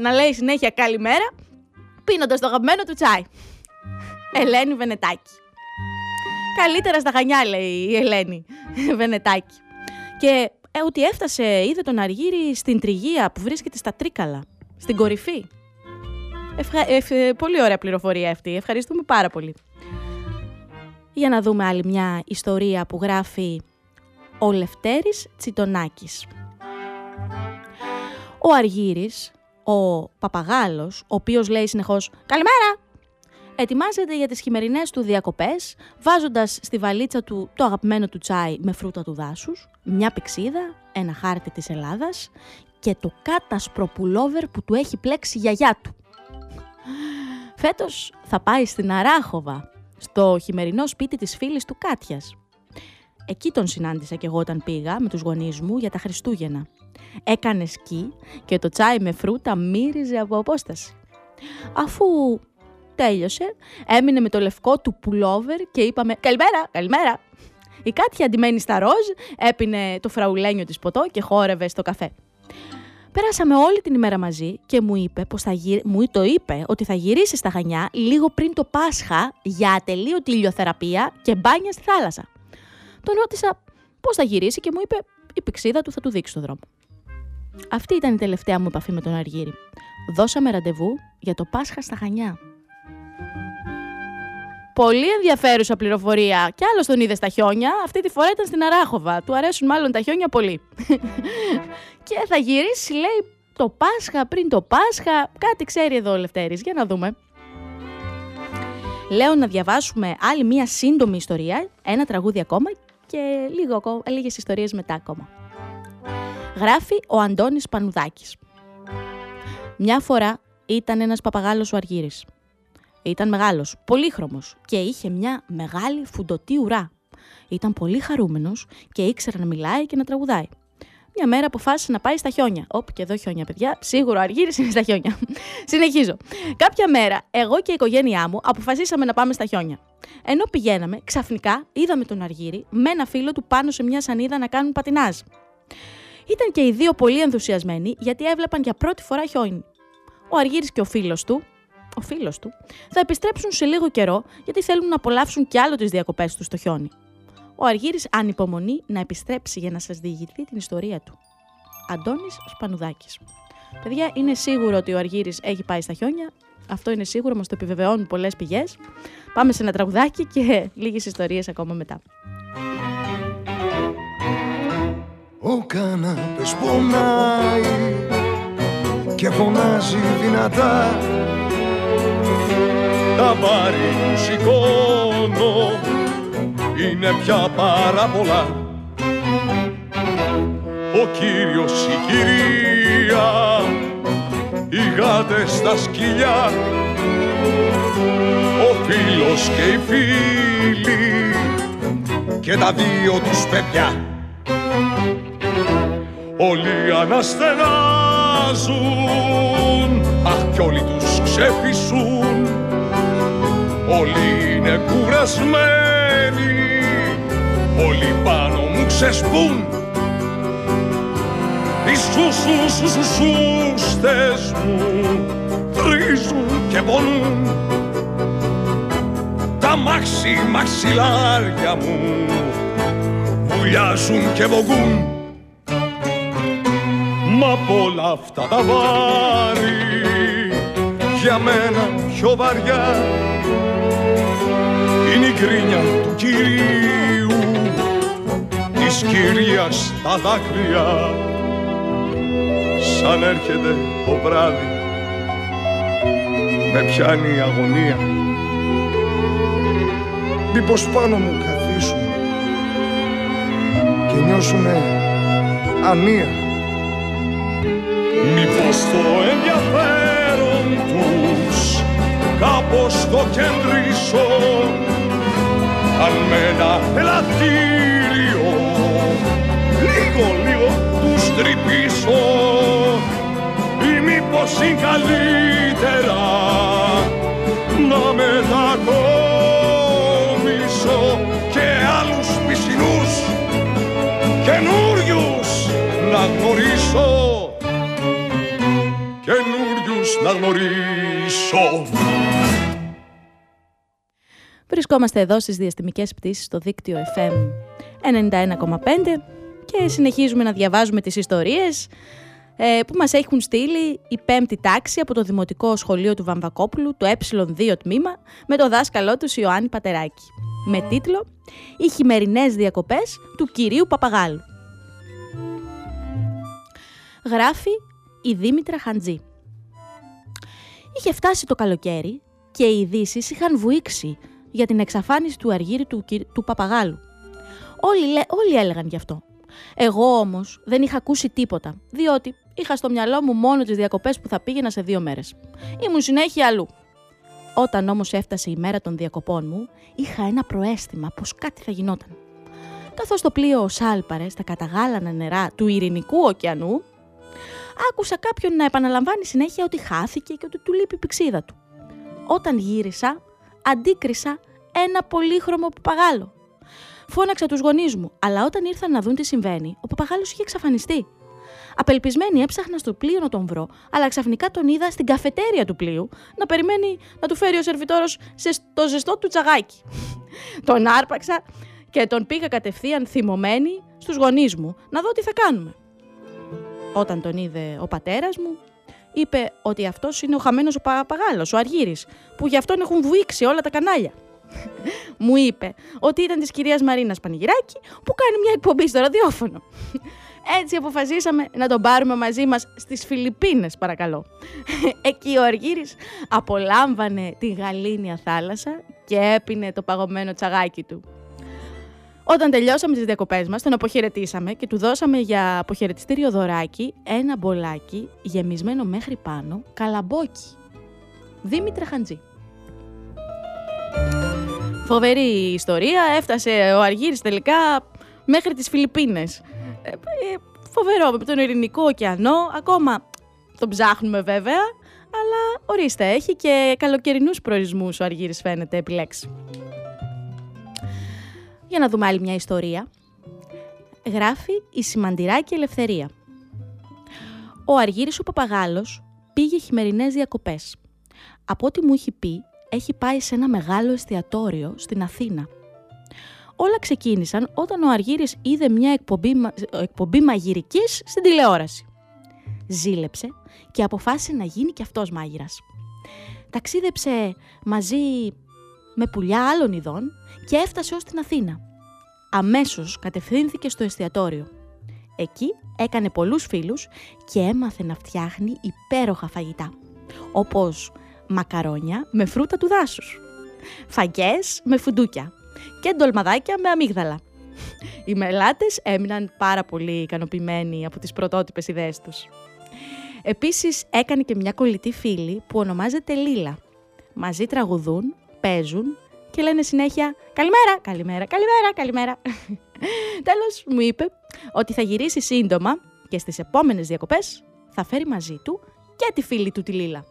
να λέει συνέχεια καλημέρα, πίνοντας το αγαπημένο του τσάι. Ελένη Βενετάκη. Καλύτερα στα Χανιά, λέει η Ελένη Βενετάκη. Και ότι έφτασε, είδε τον Αργύρη στην Τριγία που βρίσκεται στα Τρίκαλα, στην κορυφή. Πολύ ωραία πληροφορία αυτή. Ευχαριστούμε πάρα πολύ. Για να δούμε άλλη μια ιστορία που γράφει ο Λευτέρης Τσιτονάκης. Ο Αργύρης Ο παπαγάλος, ο οποίος λέει συνεχώς «Καλημέρα», ετοιμάζεται για τις χειμερινές του διακοπές, βάζοντας στη βαλίτσα του το αγαπημένο του τσάι με φρούτα του δάσους, μια πυξίδα, ένα χάρτη της Ελλάδας και το κάτασπρο πουλόβερ που του έχει πλέξει η γιαγιά του. Φέτος θα πάει στην Αράχοβα, στο χειμερινό σπίτι της φίλης του Κάτιας. Εκεί τον συνάντησα κι εγώ όταν πήγα με τους γονείς μου για τα Χριστούγεννα. Έκανε σκι και το τσάι με φρούτα μύριζε από απόσταση. Αφού τέλειωσε, έμεινε με το λευκό του πουλόβερ και είπαμε «Καλημέρα, καλημέρα». Η Κάτια, αντιμένη στα ροζ, έπινε το φραουλένιο της ποτό και χόρευε στο καφέ. Πέρασαμε όλη την ημέρα μαζί και μου είπε ότι θα γυρίσει στα Χανιά λίγο πριν το Πάσχα για ατελείωτη ηλιοθεραπεία και μπάνια στη θάλασσα. Τον ρώτησα πώς θα γυρίσει και μου είπε η πυξίδα του θα του δείξει τον δρόμο. Αυτή ήταν η τελευταία μου επαφή με τον Αργύρη. Δώσαμε ραντεβού για το Πάσχα στα Χανιά. Πολύ ενδιαφέρουσα πληροφορία. Κι άλλος τον είδε στα χιόνια, αυτή τη φορά ήταν στην Αράχοβα. Του αρέσουν μάλλον τα χιόνια πολύ. Και θα γυρίσει, λέει, το Πάσχα, πριν το Πάσχα. Κάτι ξέρει εδώ ο Λευτέρης, για να δούμε. Λέω να διαβάσουμε άλλη μία σύντομη ιστορία, ένα τραγούδι ακόμα και λίγες ιστορίες μετά ακόμα. Γράφει ο Αντώνης Πανουδάκης. Μια φορά ήταν ένας παπαγάλος ο Αργύρης. Ήταν μεγάλος, πολύχρωμος και είχε μια μεγάλη φουντωτή ουρά. Ήταν πολύ χαρούμενος και ήξερε να μιλάει και να τραγουδάει. Μια μέρα αποφάσισε να πάει στα χιόνια. Όπ, και εδώ χιόνια, παιδιά. Σίγουρο, Αργύρης είναι στα χιόνια. Συνεχίζω. Κάποια μέρα, εγώ και η οικογένειά μου αποφασίσαμε να πάμε στα χιόνια. Ενώ πηγαίναμε, ξαφνικά είδαμε τον Αργύρη με ένα φίλο του πάνω σε μια σανίδα να κάνουν πατινάζ. Ήταν και οι δύο πολύ ενθουσιασμένοι γιατί έβλεπαν για πρώτη φορά χιόνι. Ο Αργύρης και ο φίλος του, θα επιστρέψουν σε λίγο καιρό γιατί θέλουν να απολαύσουν κι άλλο τις διακοπές τους στο χιόνι. Ο Αργύρης ανυπομονεί να επιστρέψει για να σας διηγηθεί την ιστορία του. Αντώνης Σπανουδάκης. Παιδιά, είναι σίγουρο ότι ο Αργύρης έχει πάει στα χιόνια. Αυτό είναι σίγουρο, μας το επιβεβαιώνουν πολλές πηγές. Πάμε σε ένα τραγουδάκι και λίγες ιστορίες ακόμα μετά. Ο καναπές πονάει και φωνάζει δυνατά. Τα βάρη μου σηκώνω, είναι πια πάρα πολλά. Ο κύριος, η κυρία, οι γάτες στα σκυλιά, ο φίλος και η φίλη και τα δύο τους παιδιά. Όλοι αναστενάζουν, αχ κι όλοι τους ξεφυσούν. Όλοι είναι κουρασμένοι, όλοι πάνω μου ξεσπούν. Οι σούστες μου τρίζουν και πονούν. Τα μαξιλάρια μου βουλιάζουν και βογούν. Μα απ' όλα αυτά τα βάρη για μένα πιο βαριά είναι η κρίνια του κυρίου, της κυρίας τα δάκρυα. Σαν έρχεται το βράδυ με πιάνει η αγωνία. Μήπως πάνω μου καθίσουν και νιώσουνε ανία. Μήπως το ενδιαφέρον τους κάπως το κεντρίσω, αν με ένα ελαττήριο λίγο τους τρυπήσω. Ή μήπως είναι καλύτερα να μετακομίσω και άλλους πισινούς καινούριους να γνωρίσω, καινούριους να γνωρίσω. Βρισκόμαστε εδώ στις διαστημικές πτήσεις στο δίκτυο FM 91,5 και συνεχίζουμε να διαβάζουμε τις ιστορίες που μας έχουν στείλει η πέμπτη τάξη από το Δημοτικό Σχολείο του Βαμβακόπουλου, το Ε2 τμήμα, με το δάσκαλό τους Ιωάννη Πατεράκη, με τίτλο «Οι χειμερινές διακοπές του κυρίου Παπαγάλου». Γράφει η Δήμητρα Χαντζή. Είχε φτάσει το καλοκαίρι και οι ειδήσεις είχαν βουήξει για την εξαφάνιση του Αργύρη του Παπαγάλου. Όλοι έλεγαν γι' αυτό. Εγώ όμως δεν είχα ακούσει τίποτα, διότι είχα στο μυαλό μου μόνο τις διακοπές που θα πήγαινα σε 2 μέρες. Ήμουν συνέχεια αλλού. Όταν όμως έφτασε η μέρα των διακοπών μου, είχα ένα προαίσθημα πως κάτι θα γινόταν. Καθώς το πλοίο σάλπαρε στα καταγάλανα νερά του Ειρηνικού ωκεανού, άκουσα κάποιον να επαναλαμβάνει συνέχεια ότι χάθηκε και ότι του λείπει η πυξίδα του. Όταν γύρισα, αντίκρισα ένα πολύχρωμο παπαγάλο. Φώναξα τους γονείς μου, αλλά όταν ήρθαν να δουν τι συμβαίνει, ο παπαγάλος είχε εξαφανιστεί. Απελπισμένη έψαχνα στο πλοίο να τον βρω, αλλά ξαφνικά τον είδα στην καφετέρια του πλοίου να περιμένει να του φέρει ο σερβιτόρος το ζεστό του τσαγάκι. Τον άρπαξα και τον πήγα κατευθείαν θυμωμένη στους γονείς μου να δω τι θα κάνουμε. Όταν τον είδε ο πατέρας μου, είπε ότι αυτός είναι ο χαμένος ο παπαγάλος, ο Αργύρης, που γι' αυτόν έχουν βουήξει όλα τα κανάλια. Μου είπε ότι ήταν της κυρίας Μαρίνας Πανηγυράκη που κάνει μια εκπομπή στο ραδιόφωνο. Έτσι αποφασίσαμε να τον πάρουμε μαζί μας στις Φιλιππίνες, παρακαλώ. Εκεί ο Αργύρης απολάμβανε τη γαλήνια θάλασσα και έπινε το παγωμένο τσαγάκι του. Όταν τελειώσαμε τις διακοπές μας, τον αποχαιρετήσαμε και του δώσαμε για αποχαιρετιστήριο δωράκι ένα μπολάκι γεμισμένο μέχρι πάνω καλαμπόκι. Δήμητρα Χαντζή. Φοβερή ιστορία, έφτασε ο Αργύρης τελικά μέχρι τις Φιλιππίνες. Φοβερό, με τον Ειρηνικό ωκεανό, ακόμα τον ψάχνουμε βέβαια, αλλά ορίστε, έχει και καλοκαιρινούς προορισμούς ο Αργύρης φαίνεται επιλέξει. Για να δούμε άλλη μια ιστορία. Γράφει η Σημαντηράκη Ελευθερία. Ο Αργύρης ο Παπαγάλος πήγε χειμερινές διακοπές. Από ό,τι μου είχε πει, έχει πάει σε ένα μεγάλο εστιατόριο στην Αθήνα. Όλα ξεκίνησαν όταν ο Αργύρης είδε μια εκπομπή μαγειρικής στην τηλεόραση. Ζήλεψε και αποφάσισε να γίνει κι αυτός μάγειρας. Ταξίδεψε μαζί με πουλιά άλλων ειδών και έφτασε ως την Αθήνα. Αμέσως κατευθύνθηκε στο εστιατόριο. Εκεί έκανε πολλούς φίλους και έμαθε να φτιάχνει υπέροχα φαγητά, όπως μακαρόνια με φρούτα του δάσους, φαγκές με φουντούκια και ντολμαδάκια με αμύγδαλα. Οι μελάτες έμειναν πάρα πολύ ικανοποιημένοι από τις πρωτότυπες ιδέες τους. Επίσης έκανε και μια κολλητή φίλη που ονομάζεται Λίλα. Μαζί τραγουδούν, παίζουν και λένε συνέχεια «Καλημέρα, καλημέρα, καλημέρα, καλημέρα». Τέλος μου είπε ότι θα γυρίσει σύντομα και στις επόμενες διακοπές θα φέρει μαζί του και τη φίλη του τη Λίλα.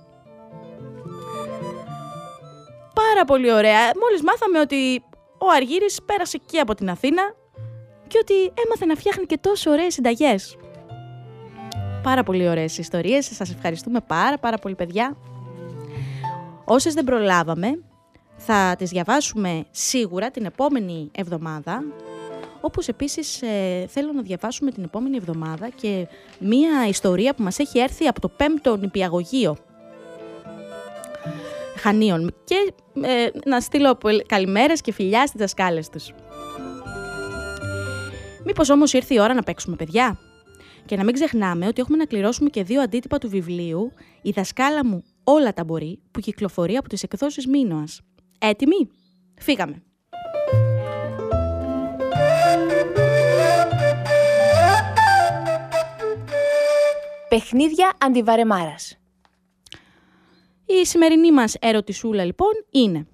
Πάρα πολύ ωραία. Μόλις μάθαμε ότι ο Αργύρης πέρασε και από την Αθήνα και ότι έμαθε να φτιάχνει και τόσο ωραίες συνταγές. Πάρα πολύ ωραίες ιστορίες. Σας ευχαριστούμε πάρα πολύ, παιδιά. Όσες δεν προλάβαμε, θα τις διαβάσουμε σίγουρα την επόμενη εβδομάδα. Όπως επίσης θέλω να διαβάσουμε την επόμενη εβδομάδα και μία ιστορία που μας έχει έρθει από το 5ο νηπιαγωγείο Χανίων. Και να στείλω καλημέρες και φιλιά στις δασκάλες τους. Μήπως όμως ήρθε η ώρα να παίξουμε, παιδιά? Και να μην ξεχνάμε ότι έχουμε να κληρώσουμε και 2 αντίτυπα του βιβλίου «Η δασκάλα μου όλα τα μπορεί» που κυκλοφορεί από τις εκδόσεις ΜΙΝΩΑΣ. Έτοιμοι? Φύγαμε! Παιχνίδια αντιβαρεμάρας. Η σημερινή μας ερωτησούλα λοιπόν είναι: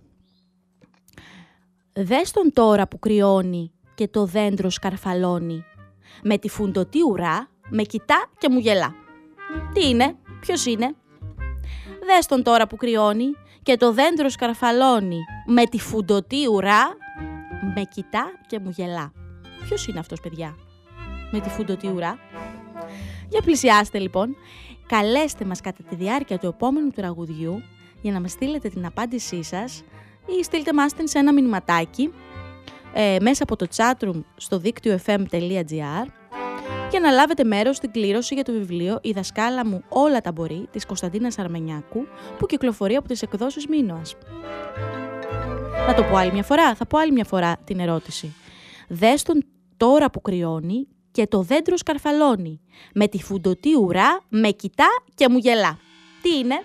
δες τον τώρα που κρυώνει και το δέντρο σκαρφαλώνει, με τη φουντωτή ουρά με κοιτά και μου γελά. Τι είναι, ποιος είναι? Δες τον τώρα που κρυώνει και το δέντρο σκαρφαλώνει, με τη φουντωτή ουρά με κοιτά και μου γελά. Ποιος είναι αυτός, παιδιά? Με τη φουντωτή ουρά. Για πλησιάστε λοιπόν. Καλέστε μας κατά τη διάρκεια του επόμενου τραγουδιού για να μας στείλετε την απάντησή σας ή στείλτε μας την σε ένα μηνυματάκι μέσα από το chatroom στο diktyofm.gr για να λάβετε μέρος στην κλήρωση για το βιβλίο «Η δασκάλα μου όλα τα μπορεί» της Κωνσταντίνας Αρμενιάκου που κυκλοφορεί από τις εκδόσεις ΜΙΝΩΑΣ. Να το πω άλλη μια φορά, θα πω άλλη μια φορά την ερώτηση. Δες τον τώρα που κρυώνει και το δέντρο σκαρφαλώνει, με τη φουντωτή ουρά με κοιτά και μου γελά. Τι είναι?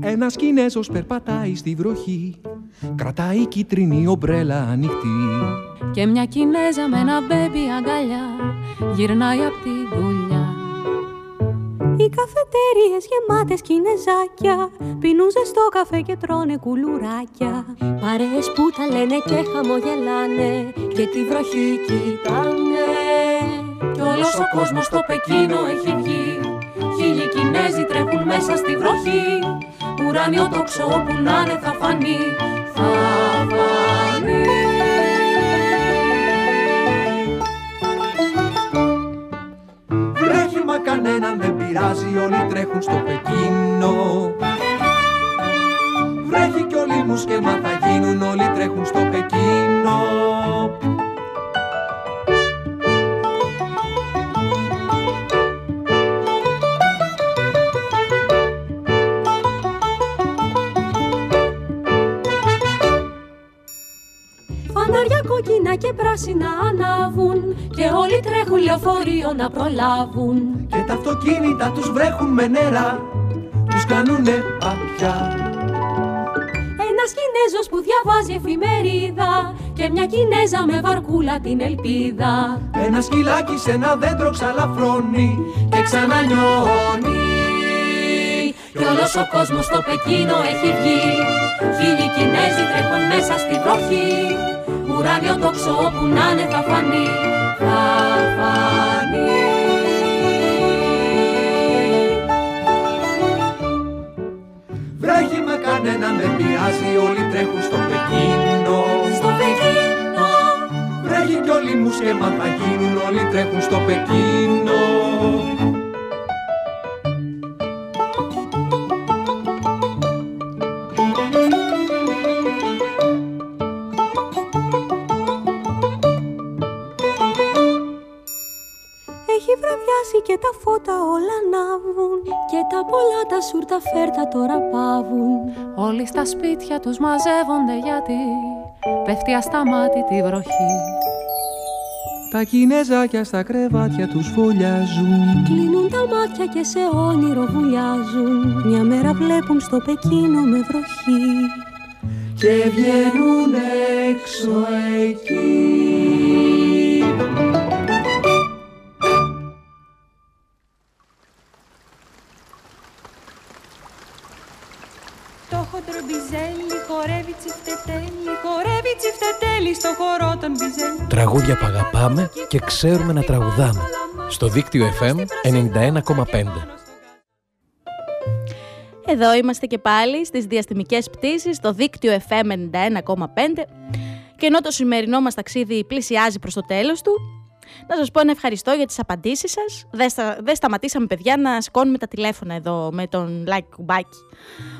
Ένας Κινέζος περπατάει στη βροχή, κρατάει κίτρινη ομπρέλα ανοιχτή. Και μια Κινέζα με ένα μπέμπι αγκαλιά γυρνάει απ' τη δουλειά. Οι καφετέριες γεμάτες Κινεζάκια πίνουν ζεστό καφέ και τρώνε κουλουράκια. Παρέες που τα λένε και χαμογελάνε και τη βροχή κοιτάνε. Κι όλος ο κόσμος στο Πεκίνο έχει βγει, χίλιοι Κινέζοι τρέχουν μέσα στη βροχή. Ουράνιο τόξο όπου να είναι θα φανεί, θα φανεί. Βρέχει μα κανέναν δεν πειράζει, όλοι τρέχουν στο Πεκίνο. Βρέχει κι όλοι μου σκέμα θα γίνουν, όλοι τρέχουν στο Πεκίνο. Κόκκινα και πράσινα ανάβουν και όλοι τρέχουν λεωφορείο να προλάβουν. Και τα αυτοκίνητα τους βρέχουν με νερά, τους κάνουνε παπιά. Ένας Κινέζος που διαβάζει εφημερίδα και μια Κινέζα με βαρκούλα την ελπίδα. Ένα σκυλάκι σε ένα δέντρο ξαλαφρώνει και ξανανιώνει. Κι όλος ο κόσμος στο Πεκίνο έχει βγει, χίλιοι Κινέζοι τρέχουν μέσα στη βροχή. Ουράνιο τόξο όπου να είναι θα φανεί, θα φανεί. Βρέχει με κανέναν δεν πειράζει, όλοι τρέχουν στο Πεκίνο. Στο Πεκίνο. Βρέχει κι όλοι μου σχέμα θα γίνουν, όλοι τρέχουν στο Πεκίνο. Και τα φώτα όλα ανάβουν και τα πολλά τα σούρτα φέρτα τώρα πάβουν. Όλοι στα σπίτια τους μαζεύονται γιατί πέφτει ασταμάτητη βροχή. Τα Κινέζακια στα κρεβάτια τους φωλιάζουν, κλείνουν τα μάτια και σε όνειρο βουλιάζουν. Μια μέρα βλέπουν στο Πεκίνο με βροχή και βγαίνουν έξω εκεί. Τραγούδια που αγαπάμε και ξέρουμε να τραγουδάμε. Στο δίκτυο FM 91,5. Εδώ είμαστε και πάλι στις διαστημικές πτήσεις, στο δίκτυο FM 91,5. Και ενώ το σημερινό μας ταξίδι πλησιάζει προς το τέλος του, να σας πω ένα ευχαριστώ για τις απαντήσεις σας. Δεν σταματήσαμε, παιδιά, να σηκώνουμε τα τηλέφωνα εδώ με τον Λάκη Κουμπάκη.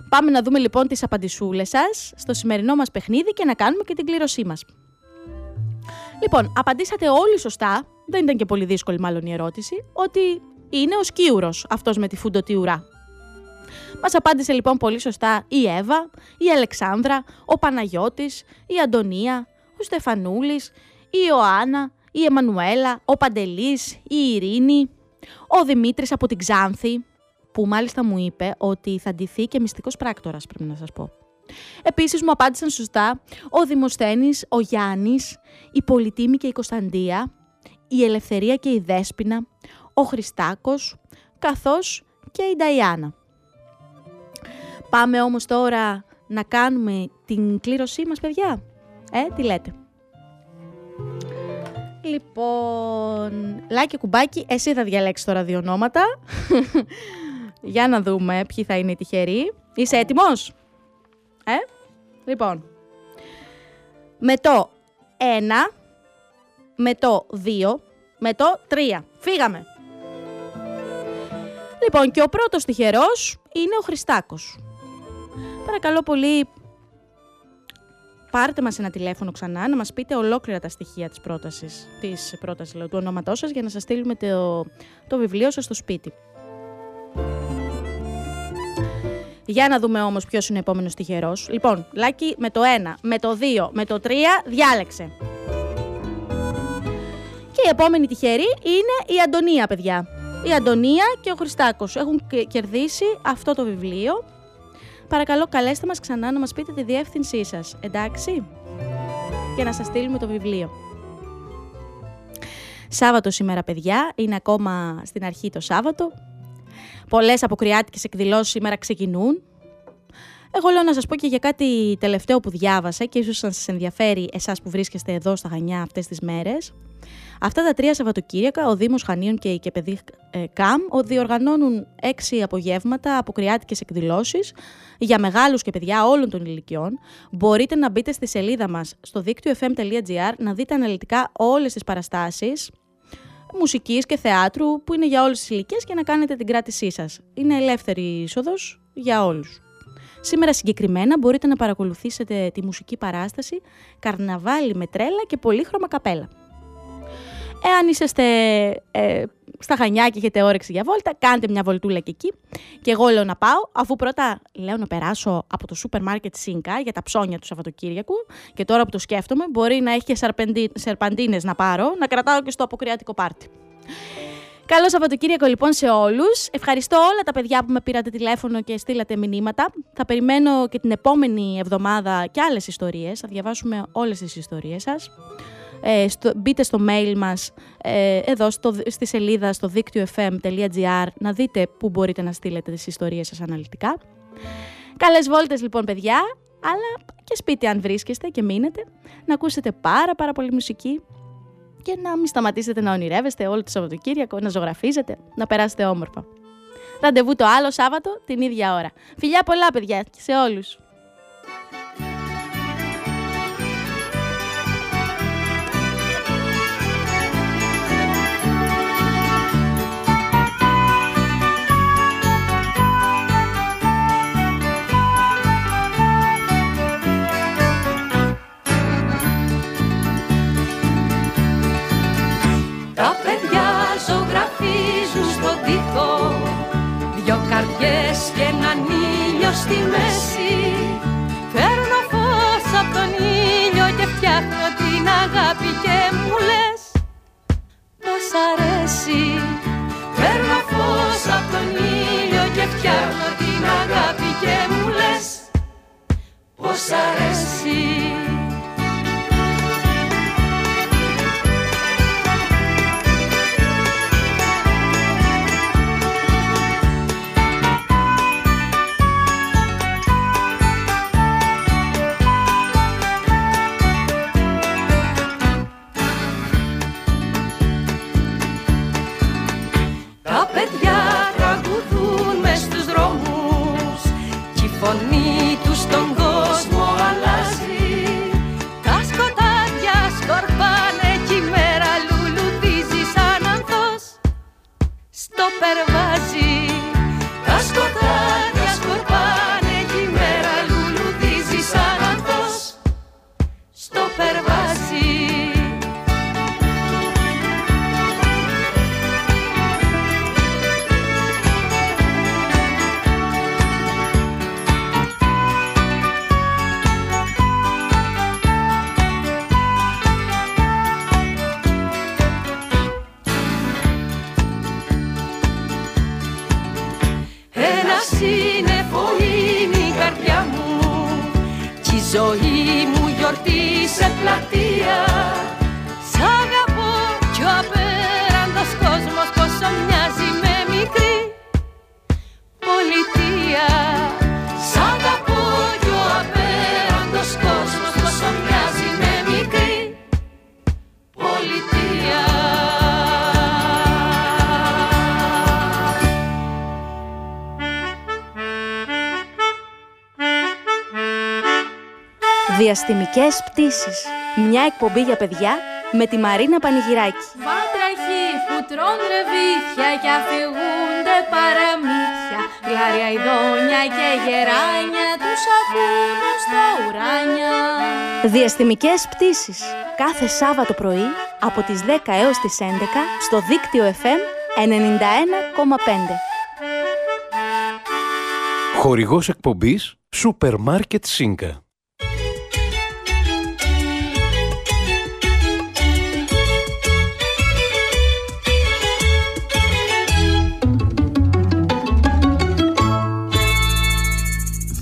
Πάμε να δούμε λοιπόν τις απαντησούλες σας στο σημερινό μας παιχνίδι και να κάνουμε και την κλήρωσή μας. Λοιπόν, απαντήσατε όλοι σωστά, δεν ήταν και πολύ δύσκολη μάλλον η ερώτηση, ότι είναι ο Σκίουρος αυτός με τη φουντωτή ουρά. Μας απάντησε λοιπόν πολύ σωστά η Εύα, η Αλεξάνδρα, ο Παναγιώτης, η Αντωνία, ο Στεφανούλης, η Ιωάννα, η Εμμανουέλα, ο Παντελής, η Ειρήνη, ο Δημήτρης από την Ξάνθη, που μάλιστα μου είπε ότι θα ντυθεί και μυστικός πράκτορας, πρέπει να σας πω. Επίσης μου απάντησαν σωστά ο Δημοσθένης, ο Γιάννης, η Πολυτίμη και η Κωνσταντία, η Ελευθερία και η Δέσποινα, ο Χριστάκος, καθώς και η Νταϊάννα. Πάμε όμως τώρα να κάνουμε την κλήρωσή μας, παιδιά. Τι λέτε? Λοιπόν, Λάκη Κουμπάκη, εσύ θα διαλέξεις τώρα δύο ονόματα. Για να δούμε ποιοι θα είναι οι τυχεροί. Είσαι έτοιμος? Λοιπόν, με το 1, με το 2, με το 3. Φύγαμε. Λοιπόν, και ο πρώτος τυχερός είναι ο Χριστάκος. Παρακαλώ πολύ, πάρτε μας ένα τηλέφωνο ξανά να μας πείτε ολόκληρα τα στοιχεία της πρότασης, του ονόματός σας, για να σας στείλουμε το βιβλίο σας στο σπίτι. Για να δούμε όμως ποιος είναι ο επόμενος τυχερός. Λοιπόν, Λάκη, με το 1, με το 2, με το 3, διάλεξε. Και η επόμενη τυχερή είναι η Αντωνία, παιδιά. Η Αντωνία και ο Χριστάκος έχουν κερδίσει αυτό το βιβλίο. Παρακαλώ, καλέστε μας ξανά να μας πείτε τη διεύθυνσή σας, εντάξει? Και να σας στείλουμε το βιβλίο. Σάββατο σήμερα, παιδιά, είναι ακόμα στην αρχή το Σάββατο. Πολλές αποκριάτικες εκδηλώσεις σήμερα ξεκινούν. Εγώ λέω να σας πω και για κάτι τελευταίο που διάβασα και ίσως να σας ενδιαφέρει εσάς που βρίσκεστε εδώ στα Χανιά αυτές τις μέρες. Αυτά τα 3 Σαββατοκύριακα ο Δήμος Χανίων και η Κεπαιδή ΚΑΜ διοργανώνουν 6 απογεύματα αποκριάτικες εκδηλώσεις για μεγάλους και παιδιά όλων των ηλικιών. Μπορείτε να μπείτε στη σελίδα μας στο diktyofm.gr να δείτε αναλυτικά όλες τις παραστάσεις μουσικής και θεάτρου που είναι για όλες τις ηλικίες και να κάνετε την κράτησή σας. Είναι ελεύθερη είσοδος για όλους. Σήμερα συγκεκριμένα μπορείτε να παρακολουθήσετε τη μουσική παράσταση «Καρναβάλι με τρέλα και πολύχρωμα καπέλα». Εάν είσαστε στα Χανιά και έχετε όρεξη για βόλτα, κάντε μια βολτούλα και εκεί. Και εγώ λέω να πάω, αφού πρώτα λέω να περάσω από το σούπερ μάρκετ ΣΥΝΚΑ για τα ψώνια του Σαββατοκύριακου. Και τώρα που το σκέφτομαι, μπορεί να έχει και σερπαντίνες να πάρω, να κρατάω και στο αποκριάτικο πάρτι. Καλό Σαββατοκύριακο λοιπόν σε όλους. Ευχαριστώ όλα τα παιδιά που με πήρατε τηλέφωνο και στείλατε μηνύματα. Θα περιμένω και την επόμενη εβδομάδα και άλλες ιστορίες. Θα διαβάσουμε όλες τις ιστορίες σας. Μπείτε στο mail μας εδώ στη σελίδα στο diktyofm.gr να δείτε που μπορείτε να στείλετε τις ιστορίες σας αναλυτικά. Καλές βόλτες λοιπόν παιδιά, αλλά και σπίτι αν βρίσκεστε και μείνετε, να ακούσετε πάρα πολύ μουσική και να μην σταματήσετε να ονειρεύεστε όλο το Σαββατοκύριακο, να ζωγραφίζετε, να περάσετε όμορφα. Ραντεβού το άλλο Σάββατο την ίδια ώρα. Φιλιά πολλά παιδιά και σε όλους. Δυο καρδιές και έναν ήλιο στη μέση. Παίρνω φως από τον ήλιο και φτιάχνω την αγάπη και μου λες πως αρέσει. Παίρνω φως από τον ήλιο και φτιάχνω την αγάπη και μου λες πως αρέσει. Διαστημικές πτήσεις. Μια εκπομπή για παιδιά με τη Μαρίνα Πανηγυράκη. Βάτραχοι που τρών ρεβίθια και αφηγούνται παραμύθια. Γλάρια ειδόνια και γεράνια τους αφήνουν στα ουράνια. Διαστημικές πτήσεις. Κάθε Σάββατο πρωί από τις 10 έως τις 11 στο δίκτυο FM 91,5. Χορηγός εκπομπής Σούπερ Μάρκετ ΣΥΝΚΑ.